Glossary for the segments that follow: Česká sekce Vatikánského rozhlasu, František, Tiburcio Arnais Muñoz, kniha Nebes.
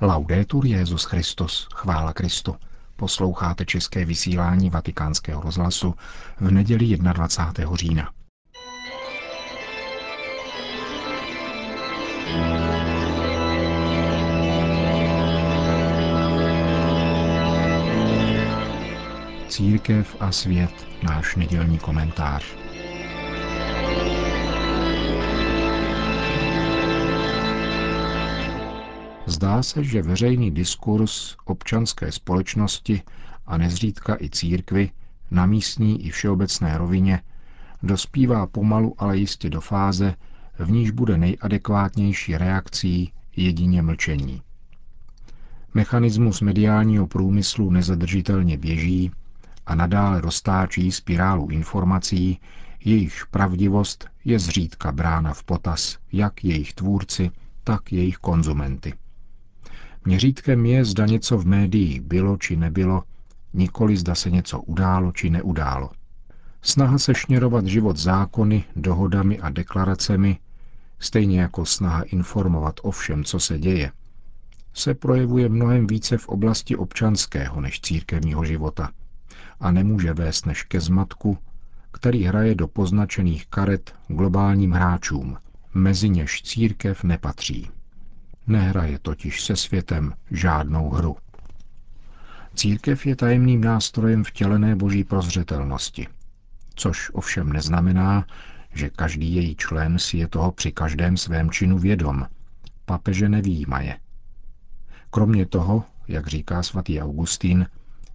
Laudetur Jesus Christus, chvála Kristu. Posloucháte české vysílání Vatikánského rozhlasu v neděli 21. října. Církev a svět, náš nedělní komentář. Zdá se, že veřejný diskurs občanské společnosti a nezřídka i církvi na místní i všeobecné rovině dospívá pomalu, ale jistě do fáze, v níž bude nejadekvátnější reakcí jedině mlčení. Mechanismus mediálního průmyslu nezadržitelně běží a nadále roztáčí spirálu informací, jejichž pravdivost je zřídka brána v potaz jak jejich tvůrci, tak jejich konzumenty. Měřítkem je, zda něco v médiích bylo či nebylo, nikoli zda se něco událo či neudálo. Snaha sešněrovat život zákony, dohodami a deklaracemi, stejně jako snaha informovat o všem, co se děje, se projevuje mnohem více v oblasti občanského než církevního života a nemůže vést než ke zmatku, který hraje do poznačených karet globálním hráčům, mezi něž církev nepatří. Nehraje totiž se světem žádnou hru. Církev je tajemným nástrojem vtělené boží prozřetelnosti, což ovšem neznamená, že každý její člen si je toho při každém svém činu vědom, papeže nevyjímaje. Kromě toho, jak říká svatý Augustín,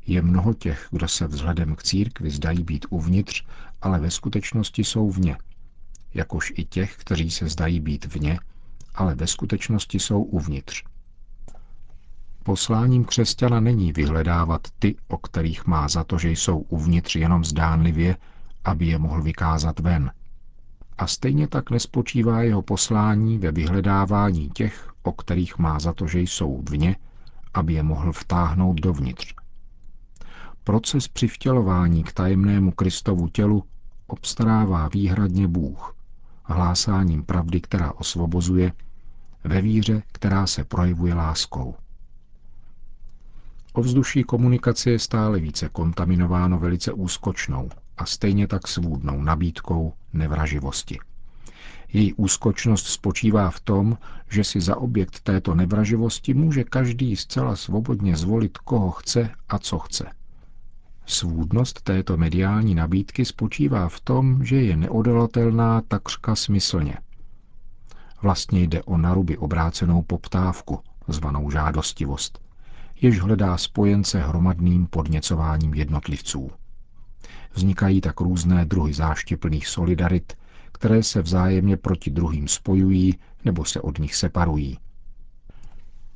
je mnoho těch, kdo se vzhledem k církvi zdají být uvnitř, ale ve skutečnosti jsou vně, jakož i těch, kteří se zdají být vně, ale ve skutečnosti jsou uvnitř. Posláním křesťana není vyhledávat ty, o kterých má za to, že jsou uvnitř jenom zdánlivě, aby je mohl vykázat ven. A stejně tak nespočívá jeho poslání ve vyhledávání těch, o kterých má za to, že jsou vně, aby je mohl vtáhnout dovnitř. Proces přivtělování k tajemnému Kristovu tělu obstarává výhradně Bůh, hlásáním pravdy, která osvobozuje, ve víře, která se projevuje láskou. Ovzduší komunikace je stále více kontaminováno velice úskočnou a stejně tak svůdnou nabídkou nevraživosti. Její úskočnost spočívá v tom, že si za objekt této nevraživosti může každý zcela svobodně zvolit, koho chce a co chce. Svůdnost této mediální nabídky spočívá v tom, že je neodolatelná takřka smyslně. Vlastně jde o naruby obrácenou poptávku, zvanou žádostivost, jež hledá spojence hromadným podněcováním jednotlivců. Vznikají tak různé druhy záštěplných solidarit, které se vzájemně proti druhým spojují nebo se od nich separují.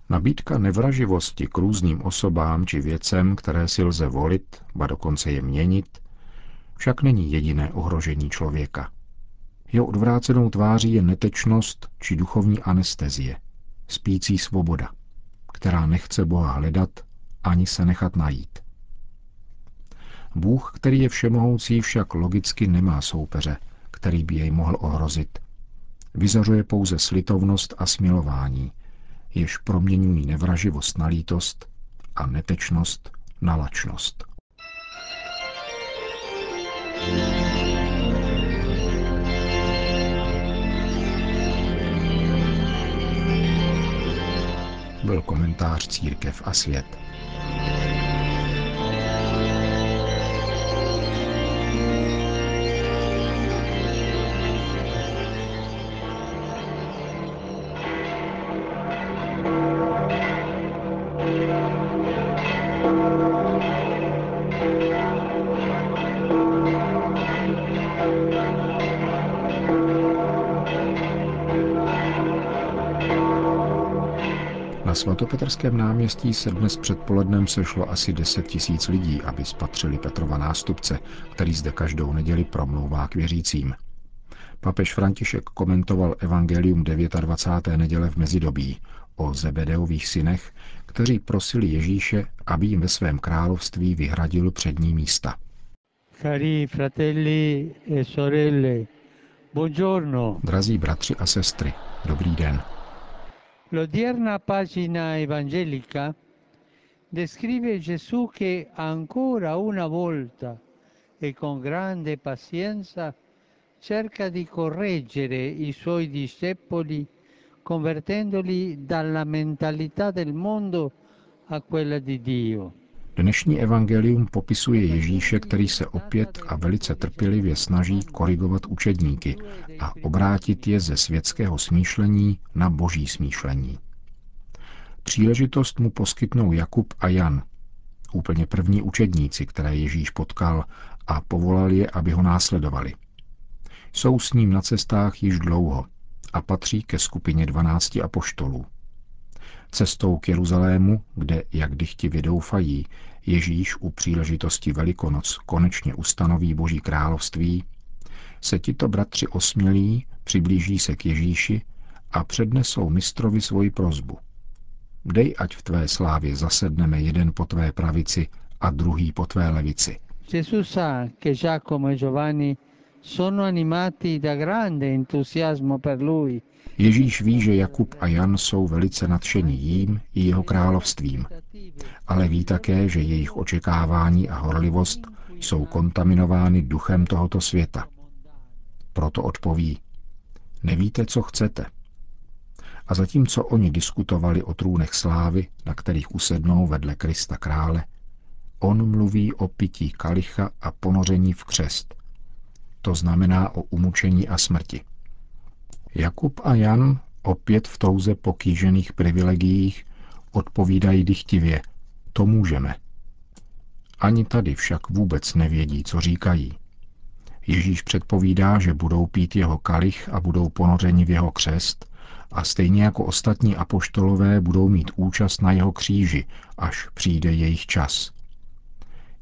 Nabídka nevraživosti k různým osobám či věcem, které si lze volit, ba dokonce je měnit, však není jediné ohrožení člověka. Jeho odvrácenou tváří je netečnost či duchovní anestezie, spící svoboda, která nechce Boha hledat ani se nechat najít. Bůh, který je všemohoucí, však logicky nemá soupeře, který by jej mohl ohrozit. Vyzařuje pouze slitovnost a smilování, jež proměňují nevraživost na lítost a netečnost na lačnost. Byl komentář Církev a svět. Na svatopetrském náměstí se dnes předpolednem sešlo asi 10 000 lidí, aby spatřili Petrova nástupce, který zde každou neděli promlouvá k věřícím. Papež František komentoval evangelium 29. neděle v mezidobí o Zebedeových synech, kteří prosili Ježíše, aby jim ve svém království vyhradil přední místa. Cari fratelli e sorelle, buongiorno. Drazí bratři a sestry, dobrý den. l'odierna pagina evangelica descrive Gesù che ancora una volta e con grande pazienza cerca di correggere i suoi discepoli convertendoli dalla mentalità del mondo a quella di Dio. Dnešní evangelium popisuje Ježíše, který se opět a velice trpělivě snaží korigovat učedníky a obrátit je ze světského smýšlení na boží smýšlení. Příležitost mu poskytnou Jakub a Jan, úplně první učedníci, které Ježíš potkal a povolal je, aby ho následovali. Jsou s ním na cestách již dlouho a patří ke skupině 12 apoštolů. Cestou k Jeruzalému, kde, jak dychtivě doufají, Ježíš u příležitosti Velikonoc konečně ustanoví Boží království, se tito bratři osmělí, přiblíží se k Ježíši a přednesou mistrovi svoji prosbu. Dej, ať v tvé slávě zasedneme jeden po tvé pravici a druhý po tvé levici. Gesù sa che Giacomo e Giovanni sono animati da grande entusiasmo per lui. Ježíš ví, že Jakub a Jan jsou velice nadšení jím i jeho královstvím, ale ví také, že jejich očekávání a horlivost jsou kontaminovány duchem tohoto světa. Proto odpoví, nevíte, co chcete. A zatímco oni diskutovali o trůnech slávy, na kterých usednou vedle Krista krále, on mluví o pití kalicha a ponoření v křest. To znamená o umučení a smrti. Jakub a Jan, opět v touze po kýžených privilegiích, odpovídají dychtivě, to můžeme. Ani tady však vůbec nevědí, co říkají. Ježíš předpovídá, že budou pít jeho kalich a budou ponořeni v jeho křest a stejně jako ostatní apoštolové budou mít účast na jeho kříži, až přijde jejich čas.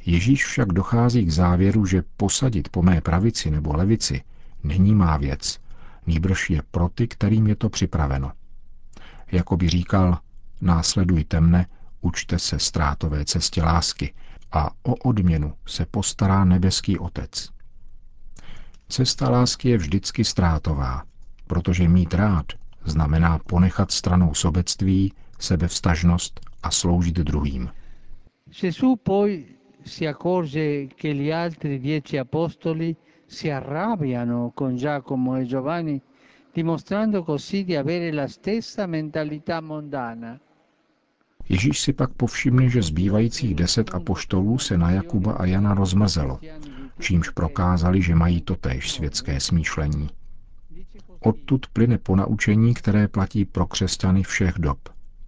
Ježíš však dochází k závěru, že posadit po mé pravici nebo levici není má věc, nýbrž je pro ty, kterým je to připraveno. Jakoby říkal, následujte mne, učte se ztrátové cestě lásky a o odměnu se postará nebeský otec. Cesta lásky je vždycky ztrátová, protože mít rád znamená ponechat stranou sobectví, sebevstažnost a sloužit druhým. Gesù poi si accorge che gli altri 10 apostoli si arrabbiano con Giacomo e Giovanni, dimostrando così di avere la stessa mentalità mondana. Ježíš si pak povšimne, že zbývajících 10 apoštolů se na Jakuba a Jana rozmrzelo, čímž prokázali, že mají totéž světské smýšlení. Odtud plyne ponaučení, které platí pro křesťany všech dob,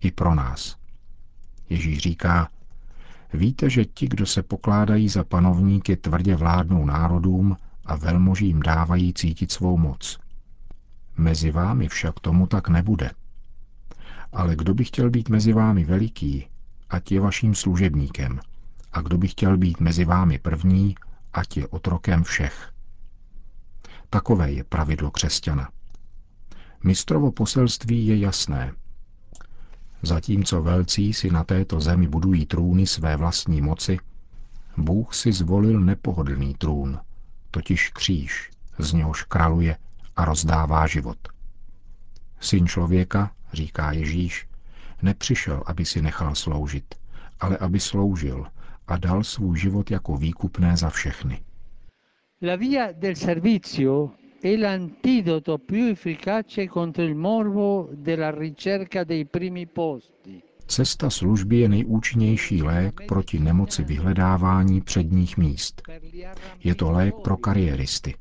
i pro nás. Ježíš říká, víte, že ti, kdo se pokládají za panovníky, tvrdě vládnou národům a velmožím dávají cítit svou moc. Mezi vámi však tomu tak nebude. Ale kdo by chtěl být mezi vámi veliký, ať je vaším služebníkem. A kdo by chtěl být mezi vámi první, ať je otrokem všech. Takové je pravidlo křesťana. Mistrovo poselství je jasné. Zatímco velcí si na této zemi budují trůny své vlastní moci, Bůh si zvolil nepohodlný trůn, totiž kříž, z něhož kraluje a rozdává život. Syn člověka, říká Ježíš, nepřišel, aby si nechal sloužit, ale aby sloužil a dal svůj život jako výkupné za všechny. La via del servizio è l'antidoto più efficace contro il morbo della ricerca dei primi posti. Cesta služby je nejúčinnější lék proti nemoci vyhledávání předních míst. Je to lék pro kariéristy.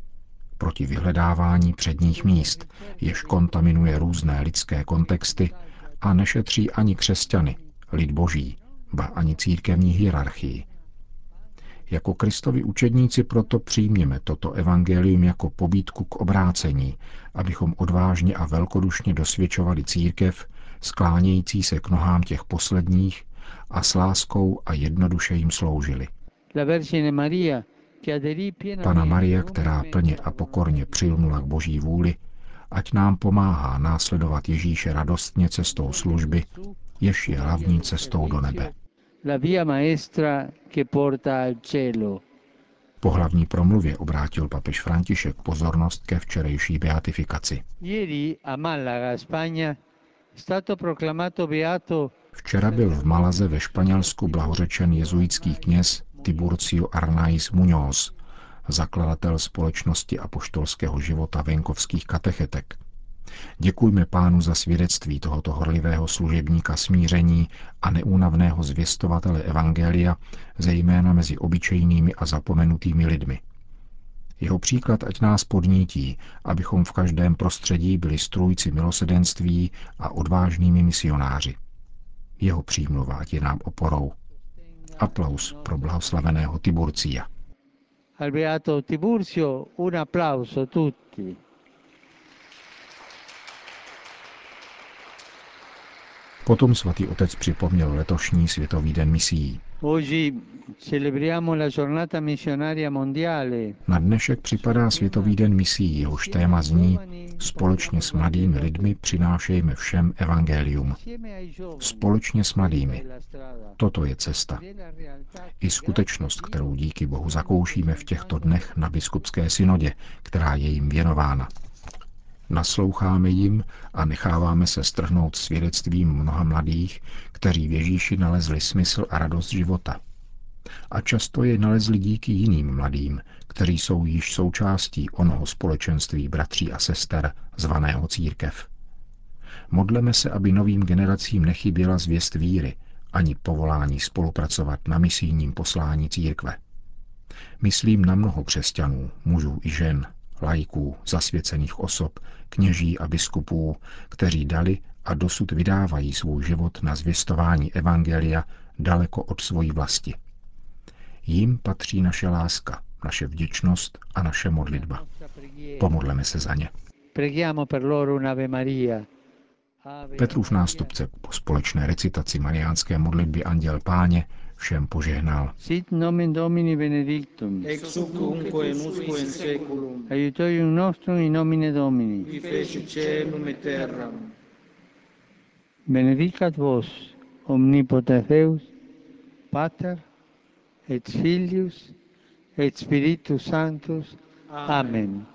Proti vyhledávání předních míst, jež kontaminuje různé lidské kontexty a nešetří ani křesťany, lid boží, ba ani církevní hierarchii. Jako Kristovi učedníci proto přijměme toto evangelium jako pobídku k obrácení, abychom odvážně a velkodušně dosvědčovali církev, sklánějící se k nohám těch posledních a s láskou a jednoduše jim sloužili. Panna Maria, která plně a pokorně přilnula k boží vůli, ať nám pomáhá následovat Ježíše radostně cestou služby, jež je hlavní cestou do nebe. Po hlavní promluvě obrátil papež František pozornost ke včerejší beatifikaci. Včera byl v Malaze ve Španělsku blahořečen jezuitský kněz Tiburcio Arnais Muñoz, zakladatel společnosti apoštolského života venkovských katechetek. Děkujme Pánu za svědectví tohoto horlivého služebníka smíření a neúnavného zvěstovatele evangelia, zejména mezi obyčejnými a zapomenutými lidmi. Jeho příklad ať nás podnítí, abychom v každém prostředí byli strůjci milosedenství a odvážnými misionáři. Jeho přímluva ať je nám oporou. Aplaus pro blahoslaveného Tiburcia. Al beato Tiburcio, un applauso tutti. Potom svatý otec připomněl letošní Světový den misií. Na dnešek připadá Světový den misií, jehož téma zní: společně s mladými lidmi přinášejme všem evangelium. Společně s mladými. Toto je cesta. I skutečnost, kterou díky Bohu zakoušíme v těchto dnech na biskupské synodě, která je jim věnována. Nasloucháme jim a necháváme se strhnout svědectvím mnoha mladých, kteří v Ježíši nalezli smysl a radost života. A často je nalezli díky jiným mladým, kteří jsou již součástí onoho společenství bratří a sester, zvaného církev. Modleme se, aby novým generacím nechyběla zvěst víry, ani povolání spolupracovat na misijním poslání církve. Myslím na mnoho křesťanů, mužů i žen, laiků, zasvěcených osob, kněží a biskupů, kteří dali a dosud vydávají svůj život na zvěstování evangelia daleko od svojí vlasti. Jim patří naše láska, naše vděčnost a naše modlitba. Pomodleme se za ně. Petrův nástupce po společné recitaci mariánské modlitby Anděl Páně všem požehnal. Sit nomen Domini benedictum. Ex hoc nunc et usque in saeculum. Aiutorium nostrum in nomine Domini. Qui fecit caelum et terram. Benedicat vos omnipotens Deus, Pater et Filius et Spiritus Sanctus. Amen.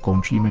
Končíme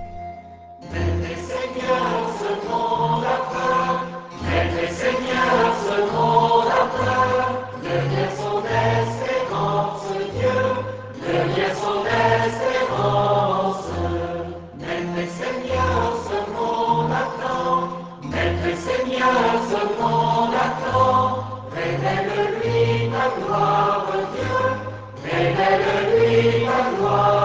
Gloire à Dieu, mais la gloire.